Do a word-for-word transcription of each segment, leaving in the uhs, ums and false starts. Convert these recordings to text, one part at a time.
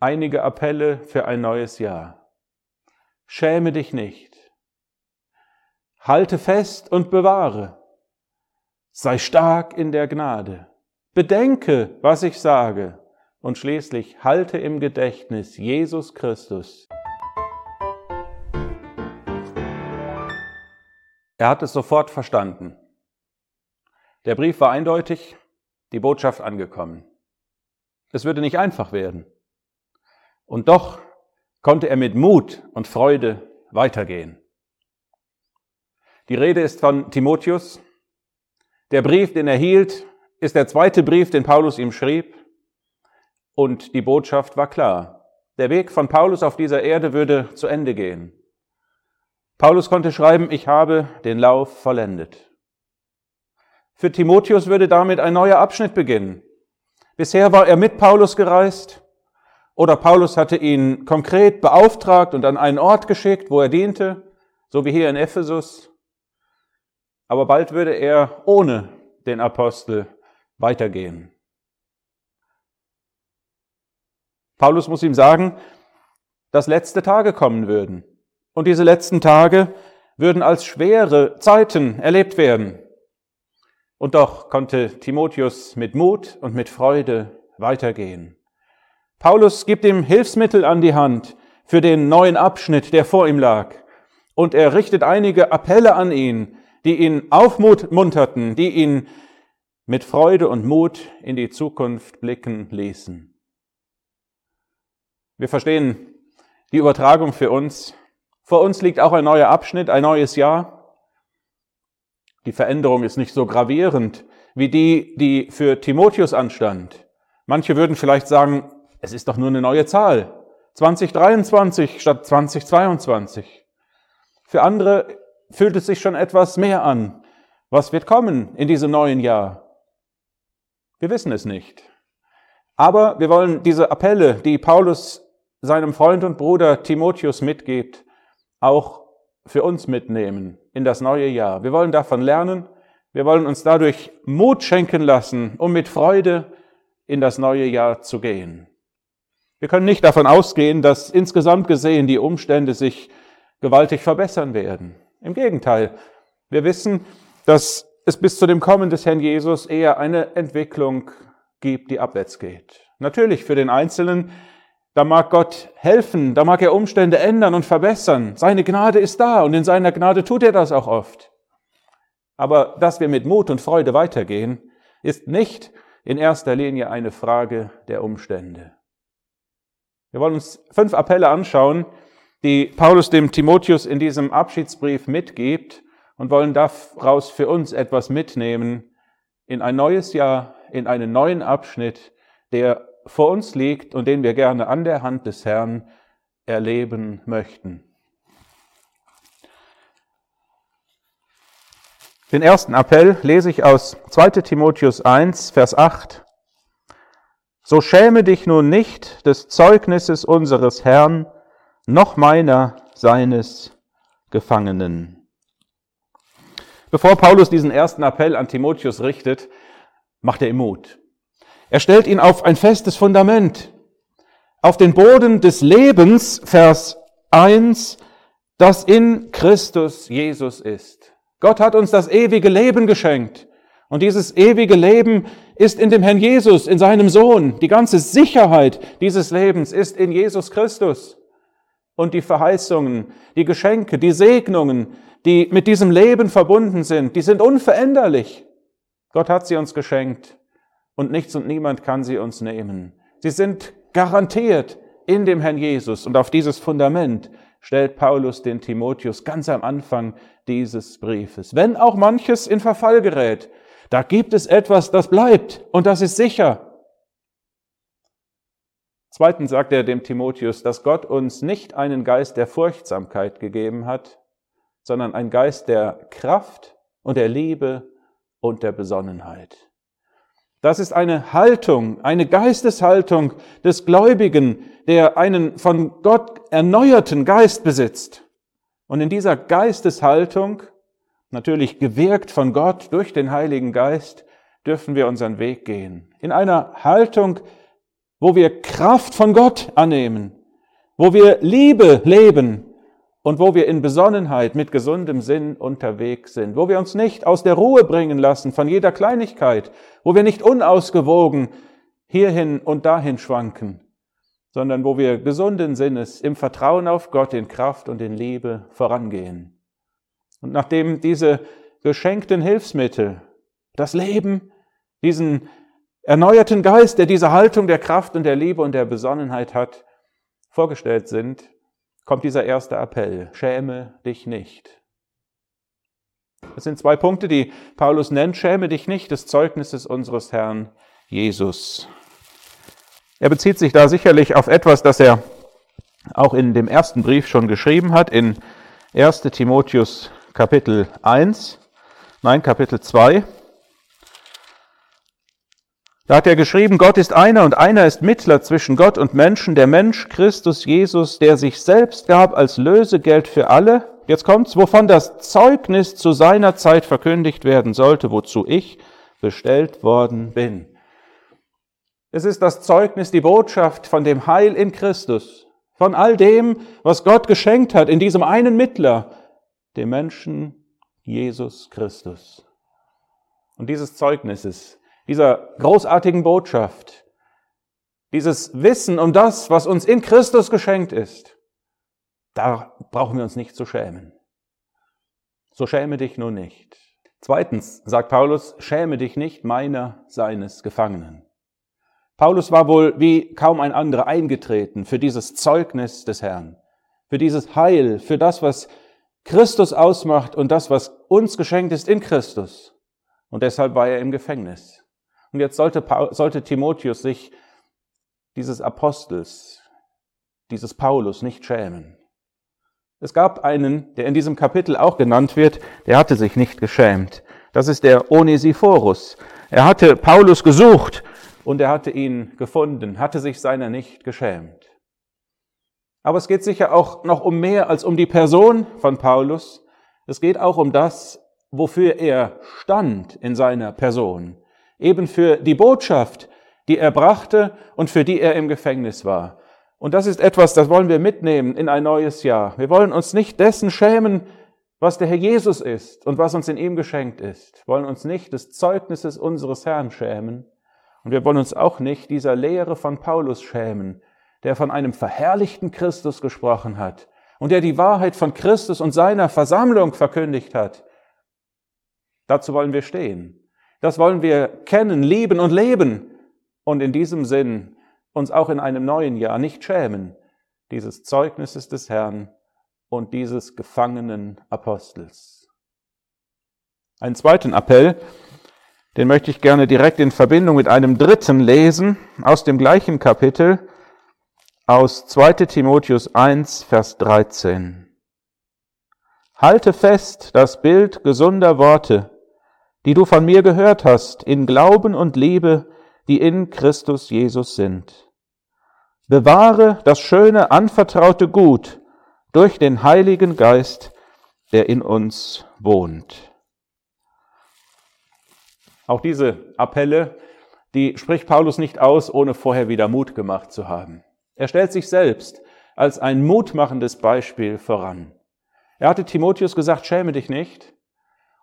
einige Appelle für ein neues Jahr. Schäme dich nicht. Halte fest und bewahre. Sei stark in der Gnade. Bedenke, was ich sage. Und schließlich halte im Gedächtnis Jesus Christus. Er hat es sofort verstanden. Der Brief war eindeutig, die Botschaft angekommen. Es würde nicht einfach werden. Und doch konnte er mit Mut und Freude weitergehen. Die Rede ist von Timotheus. Der Brief, den er hielt, ist der zweite Brief, den Paulus ihm schrieb. Und die Botschaft war klar. Der Weg von Paulus auf dieser Erde würde zu Ende gehen. Paulus konnte schreiben, ich habe den Lauf vollendet. Für Timotheus würde damit ein neuer Abschnitt beginnen. Bisher war er mit Paulus gereist oder Paulus hatte ihn konkret beauftragt und an einen Ort geschickt, wo er diente, so wie hier in Ephesus. Aber bald würde er ohne den Apostel weitergehen. Paulus muss ihm sagen, dass letzte Tage kommen würden. Und diese letzten Tage würden als schwere Zeiten erlebt werden. Und doch konnte Timotheus mit Mut und mit Freude weitergehen. Paulus gibt ihm Hilfsmittel an die Hand für den neuen Abschnitt, der vor ihm lag. Und er richtet einige Appelle an ihn, die ihn aufmunterten, die ihn mit Freude und Mut in die Zukunft blicken ließen. Wir verstehen die Übertragung für uns. Vor uns liegt auch ein neuer Abschnitt, ein neues Jahr. Die Veränderung ist nicht so gravierend wie die, die für Timotheus anstand. Manche würden vielleicht sagen, es ist doch nur eine neue Zahl. zwanzig dreiundzwanzig statt zwanzig zweiundzwanzig. Für andere fühlt es sich schon etwas mehr an. Was wird kommen in diesem neuen Jahr? Wir wissen es nicht. Aber wir wollen diese Appelle, die Paulus seinem Freund und Bruder Timotheus mitgibt, auch für uns mitnehmen in das neue Jahr. Wir wollen davon lernen, wir wollen uns dadurch Mut schenken lassen, um mit Freude in das neue Jahr zu gehen. Wir können nicht davon ausgehen, dass insgesamt gesehen die Umstände sich gewaltig verbessern werden. Im Gegenteil, wir wissen, dass es bis zu dem Kommen des Herrn Jesus eher eine Entwicklung gibt, die abwärts geht. Natürlich für den Einzelnen, da mag Gott helfen, da mag er Umstände ändern und verbessern. Seine Gnade ist da und in seiner Gnade tut er das auch oft. Aber dass wir mit Mut und Freude weitergehen, ist nicht in erster Linie eine Frage der Umstände. Wir wollen uns fünf Appelle anschauen, die Paulus dem Timotheus in diesem Abschiedsbrief mitgibt und wollen daraus für uns etwas mitnehmen in ein neues Jahr, in einen neuen Abschnitt, der vor uns liegt und den wir gerne an der Hand des Herrn erleben möchten. Den ersten Appell lese ich aus zweiter Timotheus eins, Vers acht. So schäme dich nun nicht des Zeugnisses unseres Herrn, noch meiner seines Gefangenen. Bevor Paulus diesen ersten Appell an Timotheus richtet, macht er ihm Mut. Er stellt ihn auf ein festes Fundament, auf den Boden des Lebens, Vers eins, das in Christus Jesus ist. Gott hat uns das ewige Leben geschenkt. Und dieses ewige Leben ist in dem Herrn Jesus, in seinem Sohn. Die ganze Sicherheit dieses Lebens ist in Jesus Christus. Und die Verheißungen, die Geschenke, die Segnungen, die mit diesem Leben verbunden sind, die sind unveränderlich. Gott hat sie uns geschenkt. Und nichts und niemand kann sie uns nehmen. Sie sind garantiert in dem Herrn Jesus. Und auf dieses Fundament stellt Paulus den Timotheus ganz am Anfang dieses Briefes. Wenn auch manches in Verfall gerät, da gibt es etwas, das bleibt und das ist sicher. Zweitens sagt er dem Timotheus, dass Gott uns nicht einen Geist der Furchtsamkeit gegeben hat, sondern einen Geist der Kraft und der Liebe und der Besonnenheit. Das ist eine Haltung, eine Geisteshaltung des Gläubigen, der einen von Gott erneuerten Geist besitzt. Und in dieser Geisteshaltung, natürlich gewirkt von Gott durch den Heiligen Geist, dürfen wir unseren Weg gehen. In einer Haltung wo wir Kraft von Gott annehmen, wo wir Liebe leben und wo wir in Besonnenheit mit gesundem Sinn unterwegs sind, wo wir uns nicht aus der Ruhe bringen lassen von jeder Kleinigkeit, wo wir nicht unausgewogen hierhin und dahin schwanken, sondern wo wir gesunden Sinnes im Vertrauen auf Gott in Kraft und in Liebe vorangehen. Und nachdem diese geschenkten Hilfsmittel, das Leben, diesen erneuerten Geist, der diese Haltung der Kraft und der Liebe und der Besonnenheit hat, vorgestellt sind, kommt dieser erste Appell: Schäme dich nicht. Das sind zwei Punkte, die Paulus nennt: Schäme dich nicht des Zeugnisses unseres Herrn Jesus. Er bezieht sich da sicherlich auf etwas, das er auch in dem ersten Brief schon geschrieben hat, in erster Timotheus Kapitel eins, nein, Kapitel zwei. Da hat er geschrieben: Gott ist einer und einer ist Mittler zwischen Gott und Menschen, der Mensch Christus Jesus, der sich selbst gab als Lösegeld für alle. Jetzt kommt's, wovon das Zeugnis zu seiner Zeit verkündigt werden sollte, wozu ich bestellt worden bin. Es ist das Zeugnis, die Botschaft von dem Heil in Christus, von all dem, was Gott geschenkt hat in diesem einen Mittler, dem Menschen Jesus Christus. Und dieses Zeugnisses, dieser großartigen Botschaft, dieses Wissen um das, was uns in Christus geschenkt ist, da brauchen wir uns nicht zu schämen. So schäme dich nun nicht. Zweitens sagt Paulus: Schäme dich nicht meiner, seines Gefangenen. Paulus war wohl wie kaum ein anderer eingetreten für dieses Zeugnis des Herrn, für dieses Heil, für das, was Christus ausmacht und das, was uns geschenkt ist in Christus. Und deshalb war er im Gefängnis. Und jetzt sollte, Paul, sollte Timotheus sich dieses Apostels, dieses Paulus nicht schämen. Es gab einen, der in diesem Kapitel auch genannt wird, der hatte sich nicht geschämt. Das ist der Onesiphorus. Er hatte Paulus gesucht, und er hatte ihn gefunden, hatte sich seiner nicht geschämt. Aber es geht sicher auch noch um mehr als um die Person von Paulus. Es geht auch um das, wofür er stand in seiner Person. Eben für die Botschaft, die er brachte und für die er im Gefängnis war. Und das ist etwas, das wollen wir mitnehmen in ein neues Jahr. Wir wollen uns nicht dessen schämen, was der Herr Jesus ist und was uns in ihm geschenkt ist. Wir wollen uns nicht des Zeugnisses unseres Herrn schämen. Und wir wollen uns auch nicht dieser Lehre von Paulus schämen, der von einem verherrlichten Christus gesprochen hat und der die Wahrheit von Christus und seiner Versammlung verkündigt hat. Dazu wollen wir stehen. Das wollen wir kennen, lieben und leben und in diesem Sinn uns auch in einem neuen Jahr nicht schämen, dieses Zeugnisses des Herrn und dieses gefangenen Apostels. Einen zweiten Appell, den möchte ich gerne direkt in Verbindung mit einem dritten lesen, aus dem gleichen Kapitel, aus zweiter Timotheus eins, Vers dreizehn. Halte fest das Bild gesunder Worte, die du von mir gehört hast, in Glauben und Liebe, die in Christus Jesus sind. Bewahre das schöne, anvertraute Gut durch den Heiligen Geist, der in uns wohnt. Auch diese Appelle, die spricht Paulus nicht aus, ohne vorher wieder Mut gemacht zu haben. Er stellt sich selbst als ein mutmachendes Beispiel voran. Er hatte Timotheus gesagt: Schäme dich nicht.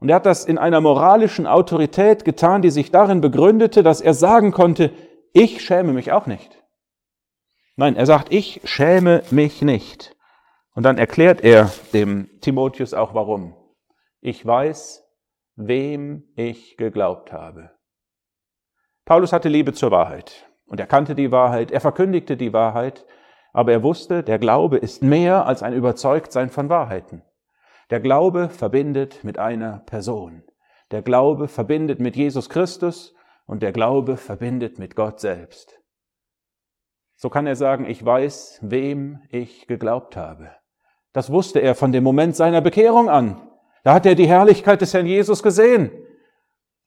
Und er hat das in einer moralischen Autorität getan, die sich darin begründete, dass er sagen konnte: Ich schäme mich auch nicht. Nein, er sagt: Ich schäme mich nicht. Und dann erklärt er dem Timotheus auch warum. Ich weiß, wem ich geglaubt habe. Paulus hatte Liebe zur Wahrheit und er kannte die Wahrheit, er verkündigte die Wahrheit, aber er wusste, der Glaube ist mehr als ein Überzeugtsein von Wahrheiten. Der Glaube verbindet mit einer Person. Der Glaube verbindet mit Jesus Christus und der Glaube verbindet mit Gott selbst. So kann er sagen: Ich weiß, wem ich geglaubt habe. Das wusste er von dem Moment seiner Bekehrung an. Da hat er die Herrlichkeit des Herrn Jesus gesehen.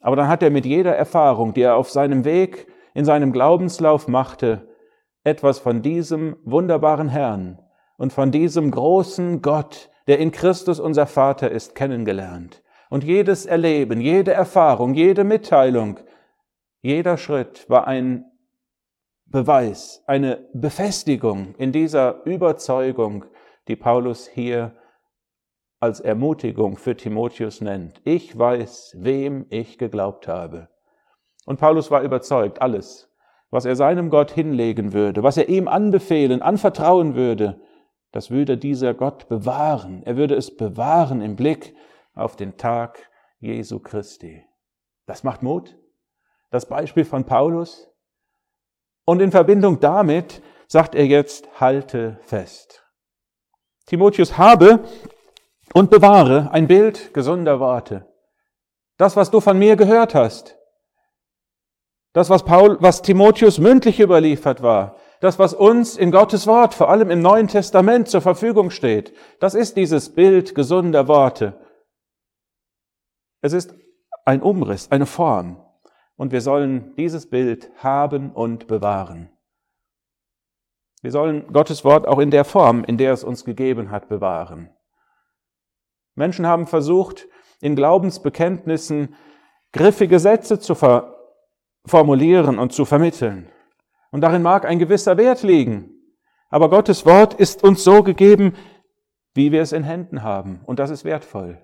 Aber dann hat er mit jeder Erfahrung, die er auf seinem Weg, in seinem Glaubenslauf machte, etwas von diesem wunderbaren Herrn und von diesem großen Gott, der in Christus unser Vater ist, kennengelernt. Und jedes Erleben, jede Erfahrung, jede Mitteilung, jeder Schritt war ein Beweis, eine Befestigung in dieser Überzeugung, die Paulus hier als Ermutigung für Timotheus nennt. Ich weiß, wem ich geglaubt habe. Und Paulus war überzeugt, alles, was er seinem Gott hinlegen würde, was er ihm anbefehlen, anvertrauen würde, das würde dieser Gott bewahren. Er würde es bewahren im Blick auf den Tag Jesu Christi. Das macht Mut, das Beispiel von Paulus. Und in Verbindung damit sagt er jetzt, halte fest. Timotheus, habe und bewahre ein Bild gesunder Worte. Das, was du von mir gehört hast, das, was, Paul, was Timotheus mündlich überliefert war, das, was uns in Gottes Wort, vor allem im Neuen Testament, zur Verfügung steht, das ist dieses Bild gesunder Worte. Es ist ein Umriss, eine Form. Und wir sollen dieses Bild haben und bewahren. Wir sollen Gottes Wort auch in der Form, in der es uns gegeben hat, bewahren. Menschen haben versucht, in Glaubensbekenntnissen griffige Sätze zu ver- formulieren und zu vermitteln. Und darin mag ein gewisser Wert liegen. Aber Gottes Wort ist uns so gegeben, wie wir es in Händen haben. Und das ist wertvoll.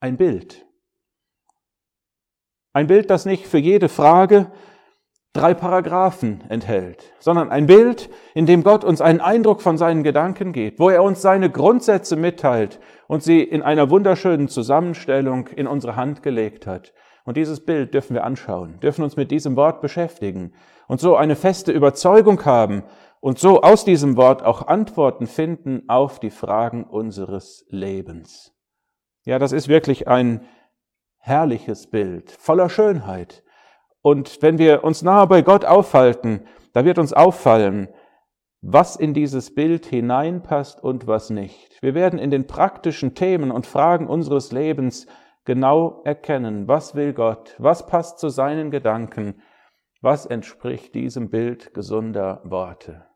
Ein Bild. Ein Bild, das nicht für jede Frage drei Paragraphen enthält, sondern ein Bild, in dem Gott uns einen Eindruck von seinen Gedanken gibt, wo er uns seine Grundsätze mitteilt und sie in einer wunderschönen Zusammenstellung in unsere Hand gelegt hat. Und dieses Bild dürfen wir anschauen, dürfen uns mit diesem Wort beschäftigen und so eine feste Überzeugung haben und so aus diesem Wort auch Antworten finden auf die Fragen unseres Lebens. Ja, das ist wirklich ein herrliches Bild, voller Schönheit. Und wenn wir uns nahe bei Gott aufhalten, da wird uns auffallen, was in dieses Bild hineinpasst und was nicht. Wir werden in den praktischen Themen und Fragen unseres Lebens genau erkennen, was will Gott, was passt zu seinen Gedanken, was entspricht diesem Bild gesunder Worte.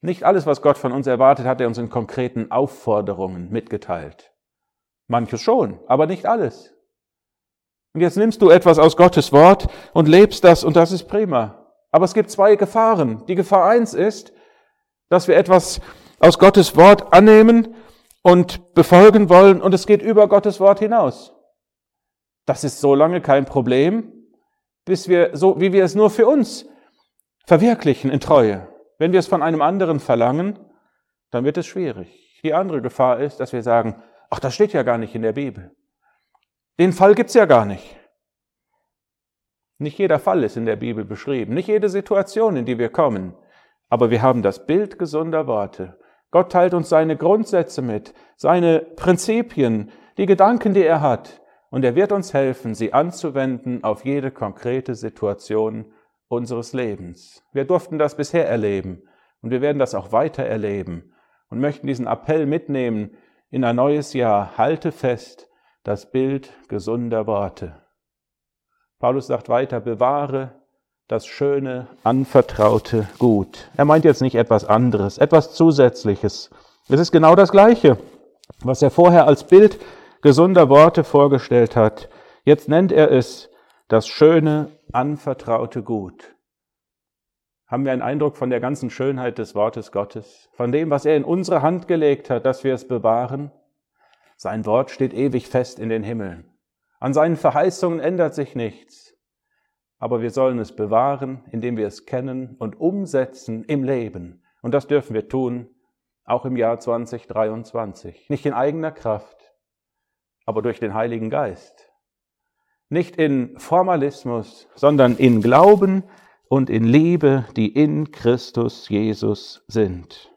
Nicht alles, was Gott von uns erwartet, hat er uns in konkreten Aufforderungen mitgeteilt. Manches schon, aber nicht alles. Und jetzt nimmst du etwas aus Gottes Wort und lebst das, und das ist prima. Aber es gibt zwei Gefahren. Die Gefahr eins ist, dass wir etwas aus Gottes Wort annehmen und befolgen wollen und es geht über Gottes Wort hinaus. Das ist so lange kein Problem, bis wir, so wie wir es nur für uns verwirklichen in Treue. Wenn wir es von einem anderen verlangen, dann wird es schwierig. Die andere Gefahr ist, dass wir sagen, ach, das steht ja gar nicht in der Bibel. Den Fall gibt's ja gar nicht. Nicht jeder Fall ist in der Bibel beschrieben, nicht jede Situation, in die wir kommen. Aber wir haben das Bild gesunder Worte. Gott teilt uns seine Grundsätze mit, seine Prinzipien, die Gedanken, die er hat. Und er wird uns helfen, sie anzuwenden auf jede konkrete Situation unseres Lebens. Wir durften das bisher erleben und wir werden das auch weiter erleben und möchten diesen Appell mitnehmen in ein neues Jahr. Halte fest, das Bild gesunder Worte. Paulus sagt weiter, bewahre das schöne, anvertraute Gut. Er meint jetzt nicht etwas anderes, etwas Zusätzliches. Es ist genau das Gleiche, was er vorher als Bild gesunder Worte vorgestellt hat. Jetzt nennt er es das schöne, anvertraute Gut. Haben wir einen Eindruck von der ganzen Schönheit des Wortes Gottes, von dem, was er in unsere Hand gelegt hat, dass wir es bewahren? Sein Wort steht ewig fest in den Himmeln. An seinen Verheißungen ändert sich nichts. Aber wir sollen es bewahren, indem wir es kennen und umsetzen im Leben. Und das dürfen wir tun, auch im Jahr zwanzig dreiundzwanzig. Nicht in eigener Kraft, aber durch den Heiligen Geist. Nicht in Formalismus, sondern in Glauben und in Liebe, die in Christus Jesus sind.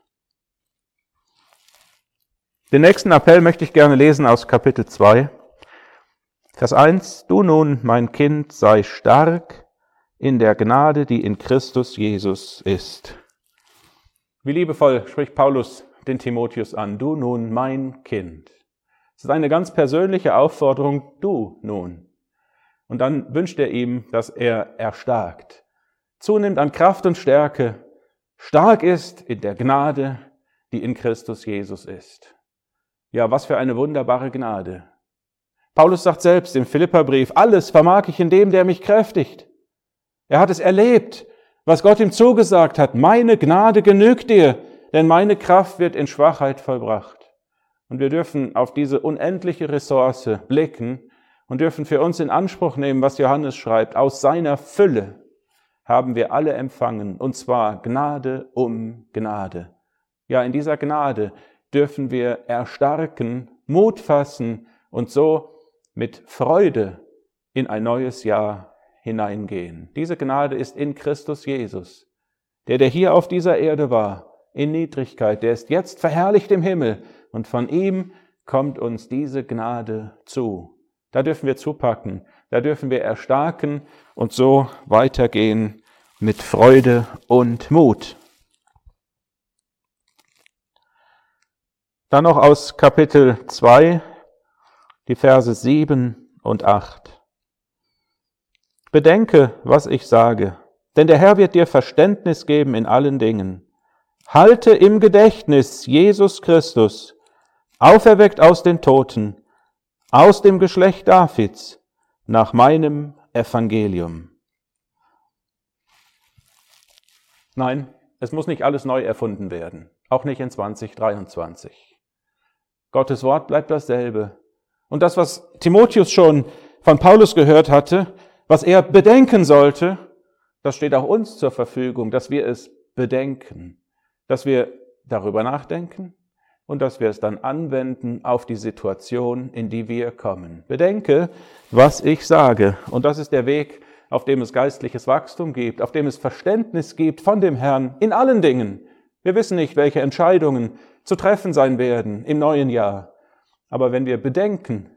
Den nächsten Appell möchte ich gerne lesen aus Kapitel zwei, Vers eins. Du nun, mein Kind, sei stark in der Gnade, die in Christus Jesus ist. Wie liebevoll spricht Paulus den Timotheus an. Du nun, mein Kind. Es ist eine ganz persönliche Aufforderung, du nun. Und dann wünscht er ihm, dass er erstarkt, zunimmt an Kraft und Stärke, stark ist in der Gnade, die in Christus Jesus ist. Ja, was für eine wunderbare Gnade. Paulus sagt selbst im Philipperbrief, alles vermag ich in dem, der mich kräftigt. Er hat es erlebt, was Gott ihm zugesagt hat. Meine Gnade genügt dir, denn meine Kraft wird in Schwachheit vollbracht. Und wir dürfen auf diese unendliche Ressource blicken und dürfen für uns in Anspruch nehmen, was Johannes schreibt. Aus seiner Fülle haben wir alle empfangen, und zwar Gnade um Gnade. Ja, in dieser Gnade dürfen wir erstarken, Mut fassen und so mit Freude in ein neues Jahr hineingehen. Diese Gnade ist in Christus Jesus, der, der hier auf dieser Erde war, in Niedrigkeit, der ist jetzt verherrlicht im Himmel, und von ihm kommt uns diese Gnade zu. Da dürfen wir zupacken, da dürfen wir erstarken und so weitergehen mit Freude und Mut. Dann noch aus Kapitel zwei, die Verse sieben und acht. Bedenke, was ich sage, denn der Herr wird dir Verständnis geben in allen Dingen. Halte im Gedächtnis Jesus Christus, auferweckt aus den Toten, aus dem Geschlecht Davids, nach meinem Evangelium. Nein, es muss nicht alles neu erfunden werden, auch nicht in zwanzig dreiundzwanzig. Gottes Wort bleibt dasselbe. Und das, was Timotheus schon von Paulus gehört hatte, was er bedenken sollte, das steht auch uns zur Verfügung, dass wir es bedenken, dass wir darüber nachdenken und dass wir es dann anwenden auf die Situation, in die wir kommen. Bedenke, was ich sage. Und das ist der Weg, auf dem es geistliches Wachstum gibt, auf dem es Verständnis gibt von dem Herrn in allen Dingen. Wir wissen nicht, welche Entscheidungen zu treffen sein werden im neuen Jahr. Aber wenn wir bedenken,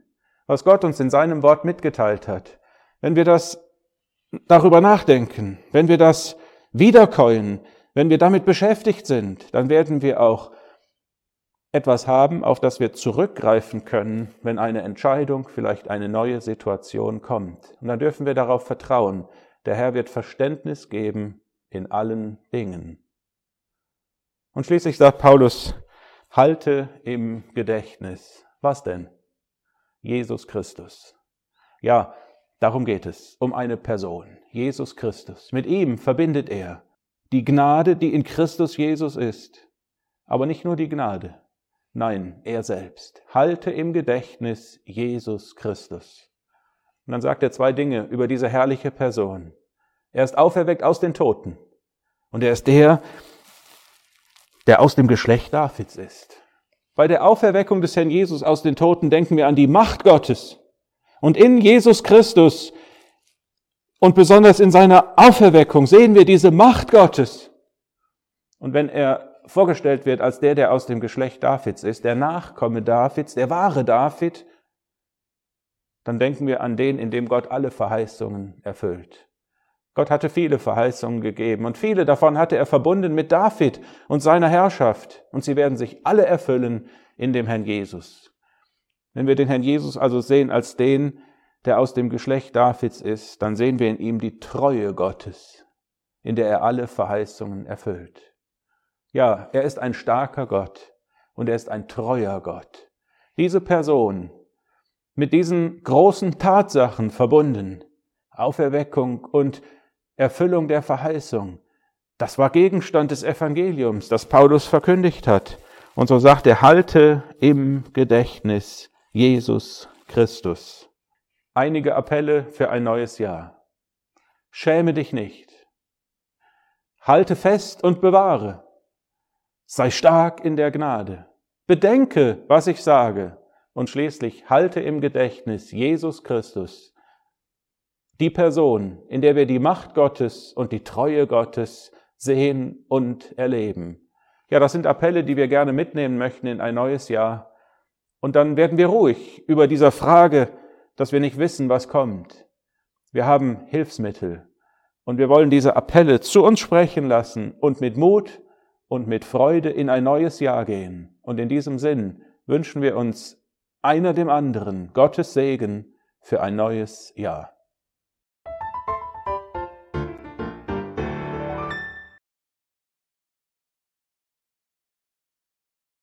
was Gott uns in seinem Wort mitgeteilt hat, wenn wir das darüber nachdenken, wenn wir das wiederkäuen, wenn wir damit beschäftigt sind, dann werden wir auch etwas haben, auf das wir zurückgreifen können, wenn eine Entscheidung, vielleicht eine neue Situation kommt. Und dann dürfen wir darauf vertrauen, der Herr wird Verständnis geben in allen Dingen. Und schließlich sagt Paulus, halte im Gedächtnis. Was denn? Jesus Christus. Ja, darum geht es, um eine Person, Jesus Christus. Mit ihm verbindet er die Gnade, die in Christus Jesus ist. Aber nicht nur die Gnade. Nein, er selbst. Halte im Gedächtnis Jesus Christus. Und dann sagt er zwei Dinge über diese herrliche Person. Er ist auferweckt aus den Toten. Und er ist der, der aus dem Geschlecht Davids ist. Bei der Auferweckung des Herrn Jesus aus den Toten denken wir an die Macht Gottes. Und in Jesus Christus und besonders in seiner Auferweckung sehen wir diese Macht Gottes. Und wenn er vorgestellt wird als der, der aus dem Geschlecht Davids ist, der Nachkomme Davids, der wahre David, dann denken wir an den, in dem Gott alle Verheißungen erfüllt. Gott hatte viele Verheißungen gegeben und viele davon hatte er verbunden mit David und seiner Herrschaft. Und sie werden sich alle erfüllen in dem Herrn Jesus. Wenn wir den Herrn Jesus also sehen als den, der aus dem Geschlecht Davids ist, dann sehen wir in ihm die Treue Gottes, in der er alle Verheißungen erfüllt. Ja, er ist ein starker Gott und er ist ein treuer Gott. Diese Person, mit diesen großen Tatsachen verbunden, Auferweckung und Erfüllung der Verheißung, das war Gegenstand des Evangeliums, das Paulus verkündigt hat. Und so sagt er, halte im Gedächtnis Jesus Christus. Einige Appelle für ein neues Jahr. Schäme dich nicht. Halte fest und bewahre. Sei stark in der Gnade. Bedenke, was ich sage. Und schließlich halte im Gedächtnis Jesus Christus, die Person, in der wir die Macht Gottes und die Treue Gottes sehen und erleben. Ja, das sind Appelle, die wir gerne mitnehmen möchten in ein neues Jahr. Und dann werden wir ruhig über dieser Frage, dass wir nicht wissen, was kommt. Wir haben Hilfsmittel und wir wollen diese Appelle zu uns sprechen lassen und mit Mut und mit Freude in ein neues Jahr gehen. Und in diesem Sinn wünschen wir uns einer dem anderen Gottes Segen für ein neues Jahr.